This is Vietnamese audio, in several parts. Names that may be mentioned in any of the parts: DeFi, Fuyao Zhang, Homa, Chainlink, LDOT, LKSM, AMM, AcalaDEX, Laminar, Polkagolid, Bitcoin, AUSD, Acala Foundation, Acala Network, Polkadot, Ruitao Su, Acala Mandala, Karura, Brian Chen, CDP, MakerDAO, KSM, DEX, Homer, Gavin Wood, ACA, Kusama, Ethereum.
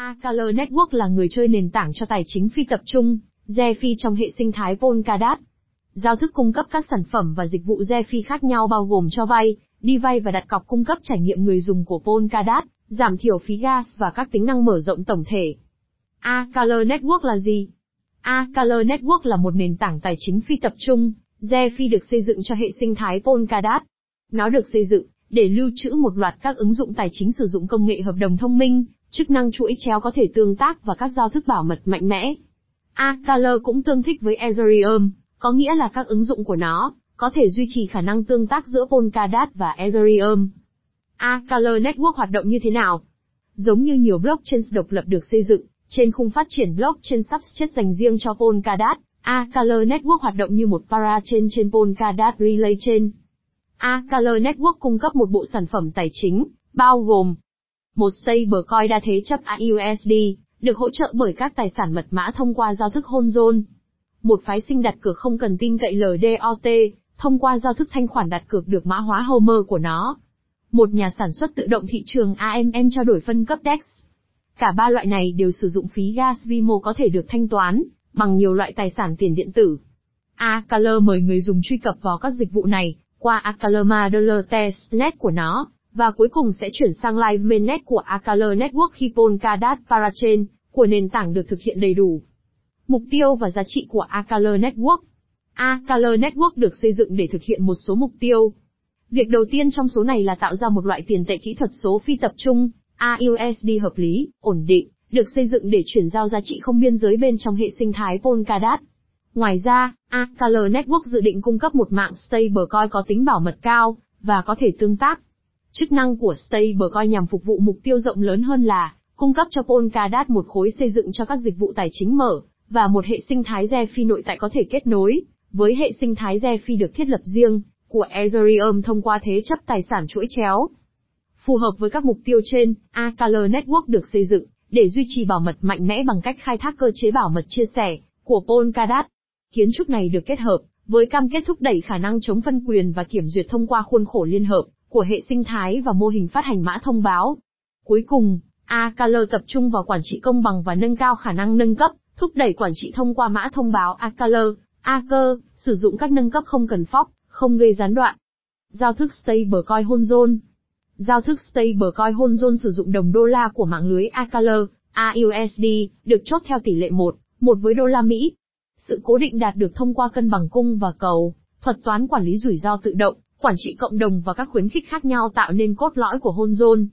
Acala Network là người chơi nền tảng cho tài chính phi tập trung, DeFi trong hệ sinh thái Polkadot. Giao thức cung cấp các sản phẩm và dịch vụ DeFi khác nhau bao gồm cho vay, đi vay và đặt cọc, cung cấp trải nghiệm người dùng của Polkadot, giảm thiểu phí gas và các tính năng mở rộng tổng thể. Acala Network là gì? Acala Network là một nền tảng tài chính phi tập trung, DeFi được xây dựng cho hệ sinh thái Polkadot. Nó được xây dựng để lưu trữ một loạt các ứng dụng tài chính sử dụng công nghệ hợp đồng thông minh, chức năng chuỗi chéo có thể tương tác và các giao thức bảo mật mạnh mẽ. Acala cũng tương thích với Ethereum, có nghĩa là các ứng dụng của nó có thể duy trì khả năng tương tác giữa Polkadot và Ethereum. Acala Network hoạt động như thế nào? Giống như nhiều blockchain độc lập được xây dựng trên khung phát triển blockchain substrate dành riêng cho Polkadot, Acala Network hoạt động như một parachain trên Polkadot Relay Chain. Acala Network cung cấp một bộ sản phẩm tài chính, bao gồm một stablecoin đa thế chấp AUSD, được hỗ trợ bởi các tài sản mật mã thông qua giao thức Homa Zone. Một phái sinh đặt cược không cần tin cậy LDOT, thông qua giao thức thanh khoản đặt cược được mã hóa Homer của nó. Một nhà sản xuất tự động thị trường AMM trao đổi phân cấp DEX. Cả ba loại này đều sử dụng phí gas vi mô có thể được thanh toán bằng nhiều loại tài sản tiền điện tử. Acala mời người dùng truy cập vào các dịch vụ này qua Acala Mandala testnet của nó, và cuối cùng sẽ chuyển sang live mainnet của Acala Network khi Polkadot parachain của nền tảng được thực hiện đầy đủ. Mục tiêu và giá trị của Acala Network. Acala Network được xây dựng để thực hiện một số mục tiêu. Việc đầu tiên trong số này là tạo ra một loại tiền tệ kỹ thuật số phi tập trung, AUSD hợp lý, ổn định, được xây dựng để chuyển giao giá trị không biên giới bên trong hệ sinh thái Polkadot. Ngoài ra, Acala Network dự định cung cấp một mạng stablecoin có tính bảo mật cao và có thể tương tác. Chức năng của stablecoin nhằm phục vụ mục tiêu rộng lớn hơn là cung cấp cho Polkadot một khối xây dựng cho các dịch vụ tài chính mở và một hệ sinh thái DeFi nội tại có thể kết nối với hệ sinh thái DeFi được thiết lập riêng của Ethereum thông qua thế chấp tài sản chuỗi chéo. Phù hợp với các mục tiêu trên, Acala Network được xây dựng để duy trì bảo mật mạnh mẽ bằng cách khai thác cơ chế bảo mật chia sẻ của Polkadot. Kiến trúc này được kết hợp với cam kết thúc đẩy khả năng chống phân quyền và kiểm duyệt thông qua khuôn khổ liên hợp của hệ sinh thái và mô hình phát hành mã thông báo. Cuối cùng, Acala tập trung vào quản trị công bằng và nâng cao khả năng nâng cấp, thúc đẩy quản trị thông qua mã thông báo Acala, ACA, sử dụng các nâng cấp không cần fork, không gây gián đoạn. Giao thức stablecoin Homa Zone. Giao thức stablecoin Homa Zone sử dụng đồng đô la của mạng lưới Acala, AUSD, được chốt theo tỷ lệ 1:1 với đô la Mỹ. Sự cố định đạt được thông qua cân bằng cung và cầu, thuật toán quản lý rủi ro tự động, quản trị cộng đồng và các khuyến khích khác nhau tạo nên cốt lõi của Homa Zone.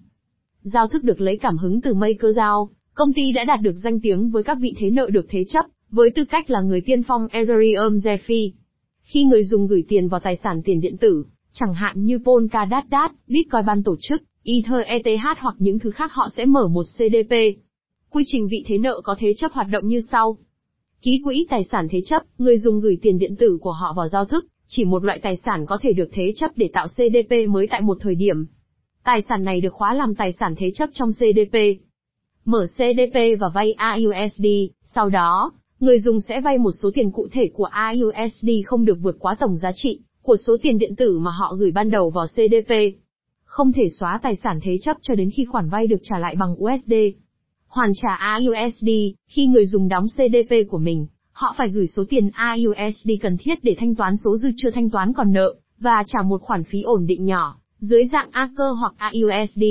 Giao thức được lấy cảm hứng từ MakerDAO, công ty đã đạt được danh tiếng với các vị thế nợ được thế chấp, với tư cách là người tiên phong Ethereum DeFi. Khi người dùng gửi tiền vào tài sản tiền điện tử, chẳng hạn như Polkadot, Bitcoin ban tổ chức, Ether ETH hoặc những thứ khác, họ sẽ mở một CDP. Quy trình vị thế nợ có thế chấp hoạt động như sau. Ký quỹ tài sản thế chấp, người dùng gửi tiền điện tử của họ vào giao thức, chỉ một loại tài sản có thể được thế chấp để tạo CDP mới tại một thời điểm. Tài sản này được khóa làm tài sản thế chấp trong CDP. Mở CDP và vay AUSD, sau đó, người dùng sẽ vay một số tiền cụ thể của AUSD không được vượt quá tổng giá trị của số tiền điện tử mà họ gửi ban đầu vào CDP. Không thể xóa tài sản thế chấp cho đến khi khoản vay được trả lại bằng USD. Hoàn trả AUSD, khi người dùng đóng CDP của mình, họ phải gửi số tiền AUSD cần thiết để thanh toán số dư chưa thanh toán còn nợ, và trả một khoản phí ổn định nhỏ, dưới dạng ACA hoặc AUSD.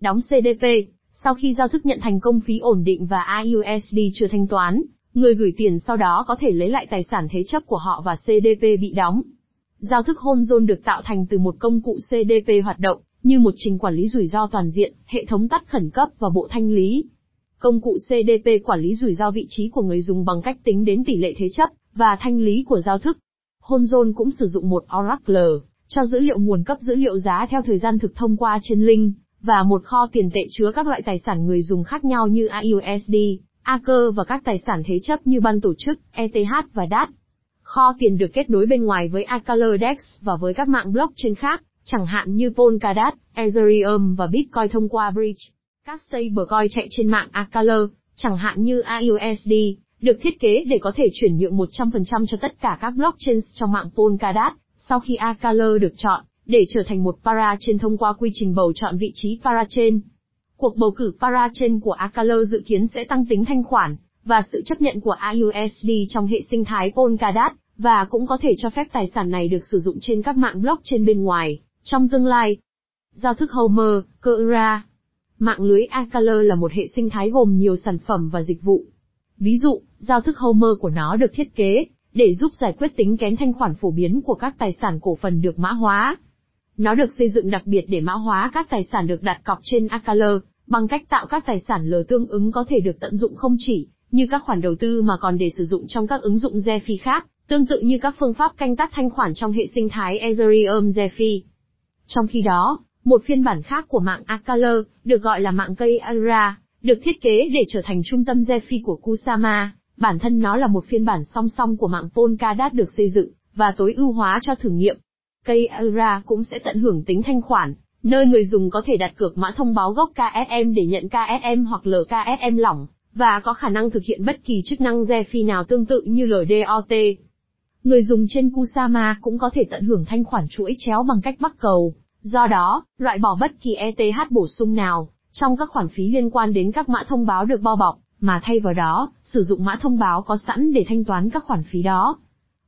Đóng CDP, sau khi giao thức nhận thành công phí ổn định và AUSD chưa thanh toán, người gửi tiền sau đó có thể lấy lại tài sản thế chấp của họ và CDP bị đóng. Giao thức Homa Zone được tạo thành từ một công cụ CDP hoạt động như một trình quản lý rủi ro toàn diện, hệ thống tắt khẩn cấp và bộ thanh lý. Công cụ CDP quản lý rủi ro vị trí của người dùng bằng cách tính đến tỷ lệ thế chấp và thanh lý của giao thức. Homa Zone cũng sử dụng một Oracle cho dữ liệu nguồn cấp dữ liệu giá theo thời gian thực thông qua Chainlink và một kho tiền tệ chứa các loại tài sản người dùng khác nhau như AUSD, ACA và các tài sản thế chấp như ban tổ chức, ETH và DAT. Kho tiền được kết nối bên ngoài với AcalaDEX và với các mạng blockchain khác, chẳng hạn như Polkadot, Ethereum và Bitcoin thông qua bridge. Các stablecoin chạy trên mạng Acala, chẳng hạn như AUSD, được thiết kế để có thể chuyển nhượng 100% cho tất cả các blockchains trong mạng Polkadot, sau khi Acala được chọn, để trở thành một parachain thông qua quy trình bầu chọn vị trí parachain. Cuộc bầu cử parachain của Acala dự kiến sẽ tăng tính thanh khoản và sự chấp nhận của AUSD trong hệ sinh thái Polkadot, và cũng có thể cho phép tài sản này được sử dụng trên các mạng blockchain bên ngoài trong tương lai. Giao thức Homer, Karura. Mạng lưới Acala là một hệ sinh thái gồm nhiều sản phẩm và dịch vụ. Ví dụ, giao thức Homer của nó được thiết kế để giúp giải quyết tính kén thanh khoản phổ biến của các tài sản cổ phần được mã hóa. Nó được xây dựng đặc biệt để mã hóa các tài sản được đặt cọc trên Acala, bằng cách tạo các tài sản lờ tương ứng có thể được tận dụng không chỉ như các khoản đầu tư mà còn để sử dụng trong các ứng dụng DeFi khác, tương tự như các phương pháp canh tác thanh khoản trong hệ sinh thái Ethereum DeFi. Trong khi đó, một phiên bản khác của mạng Acala, được gọi là mạng cây Karura, được thiết kế để trở thành trung tâm DeFi của Kusama. Bản thân nó là một phiên bản song song của mạng Polkadot được xây dựng và tối ưu hóa cho thử nghiệm. Cây Karura cũng sẽ tận hưởng tính thanh khoản, nơi người dùng có thể đặt cược mã thông báo gốc KSM để nhận KSM hoặc LKSM lỏng, và có khả năng thực hiện bất kỳ chức năng DeFi nào tương tự như LDOT. Người dùng trên Kusama cũng có thể tận hưởng thanh khoản chuỗi chéo bằng cách bắc cầu, do đó, loại bỏ bất kỳ ETH bổ sung nào trong các khoản phí liên quan đến các mã thông báo được bao bọc, mà thay vào đó, sử dụng mã thông báo có sẵn để thanh toán các khoản phí đó.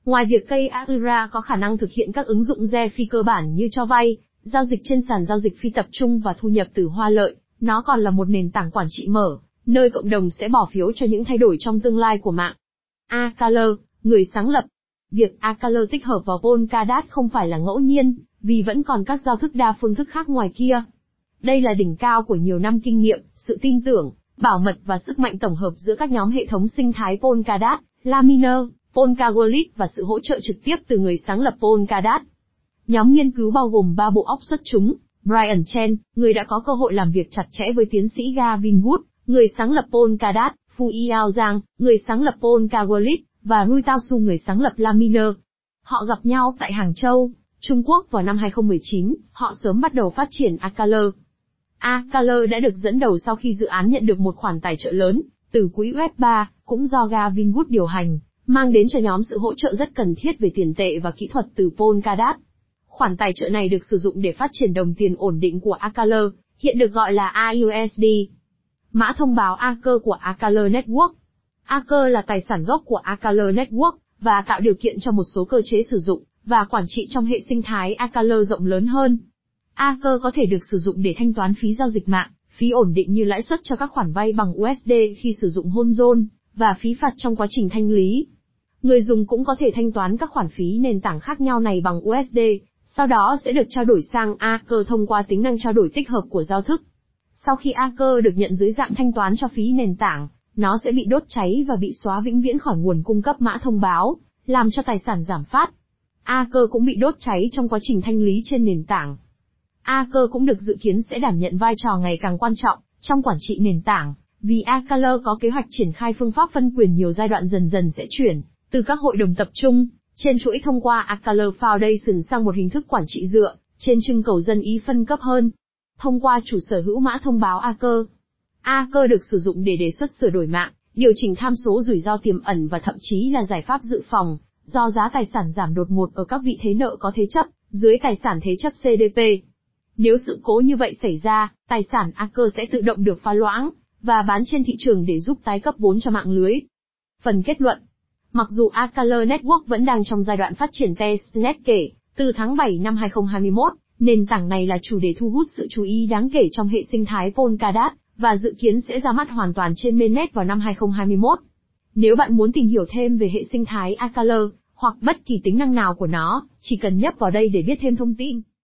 Ngoài việc cây Karura có khả năng thực hiện các ứng dụng DeFi cơ bản như cho vay, giao dịch trên sàn giao dịch phi tập trung và thu nhập từ hoa lợi, nó còn là một nền tảng quản trị mở, nơi cộng đồng sẽ bỏ phiếu cho những thay đổi trong tương lai của mạng. Acala, người sáng lập. Việc Acala tích hợp vào Polkadot không phải là ngẫu nhiên, vì vẫn còn các giao thức đa phương thức khác ngoài kia. Đây là đỉnh cao của nhiều năm kinh nghiệm, sự tin tưởng, bảo mật và sức mạnh tổng hợp giữa các nhóm hệ thống sinh thái Polkadot, Laminar, Polkagolid và sự hỗ trợ trực tiếp từ người sáng lập Polkadot. Nhóm nghiên cứu bao gồm 3 bộ óc xuất chúng: Brian Chen, người đã có cơ hội làm việc chặt chẽ với tiến sĩ Gavin Wood, người sáng lập Polkadot, Fuyao Zhang, người sáng lập Polkagolid, và Ruitao Su, người sáng lập Laminar. Họ gặp nhau tại Hàng Châu, Trung Quốc vào năm 2019, họ sớm bắt đầu phát triển Acala. Acala đã được dẫn đầu sau khi dự án nhận được một khoản tài trợ lớn từ quỹ Web3, cũng do Gavin Wood điều hành, mang đến cho nhóm sự hỗ trợ rất cần thiết về tiền tệ và kỹ thuật từ Polkadot. Khoản tài trợ này được sử dụng để phát triển đồng tiền ổn định của Acala, hiện được gọi là AUSD. Mã thông báo ACA của Acala Network. ACA là tài sản gốc của Acala Network và tạo điều kiện cho một số cơ chế sử dụng và quản trị trong hệ sinh thái Acala rộng lớn hơn. ACA có thể được sử dụng để thanh toán phí giao dịch mạng, phí ổn định như lãi suất cho các khoản vay bằng USD khi sử dụng Homa Zone, và phí phạt trong quá trình thanh lý. Người dùng cũng có thể thanh toán các khoản phí nền tảng khác nhau này bằng USD, sau đó sẽ được trao đổi sang ACA thông qua tính năng trao đổi tích hợp của giao thức. Sau khi ACA được nhận dưới dạng thanh toán cho phí nền tảng, nó sẽ bị đốt cháy và bị xóa vĩnh viễn khỏi nguồn cung cấp mã thông báo, làm cho tài sản giảm phát. ACA cũng bị đốt cháy trong quá trình thanh lý trên nền tảng. ACA cũng được dự kiến sẽ đảm nhận vai trò ngày càng quan trọng trong quản trị nền tảng, vì Acala có kế hoạch triển khai phương pháp phân quyền nhiều giai đoạn dần dần sẽ chuyển từ các hội đồng tập trung trên chuỗi thông qua Acala Foundation sang một hình thức quản trị dựa trên trưng cầu dân ý phân cấp hơn, thông qua chủ sở hữu mã thông báo ACA. ACA được sử dụng để đề xuất sửa đổi mạng, điều chỉnh tham số rủi ro tiềm ẩn và thậm chí là giải pháp dự phòng, do giá tài sản giảm đột ngột ở các vị thế nợ có thế chấp, dưới tài sản thế chấp CDP. Nếu sự cố như vậy xảy ra, tài sản ACA sẽ tự động được phá loãng và bán trên thị trường để giúp tái cấp vốn cho mạng lưới. Phần kết luận. Mặc dù Acala Network vẫn đang trong giai đoạn phát triển testnet kể từ tháng 7 năm 2021, nền tảng này là chủ đề thu hút sự chú ý đáng kể trong hệ sinh thái Polkadot và dự kiến sẽ ra mắt hoàn toàn trên mainnet vào năm 2021. Nếu bạn muốn tìm hiểu thêm về hệ sinh thái Acala hoặc bất kỳ tính năng nào của nó, chỉ cần nhấp vào đây để biết thêm thông tin.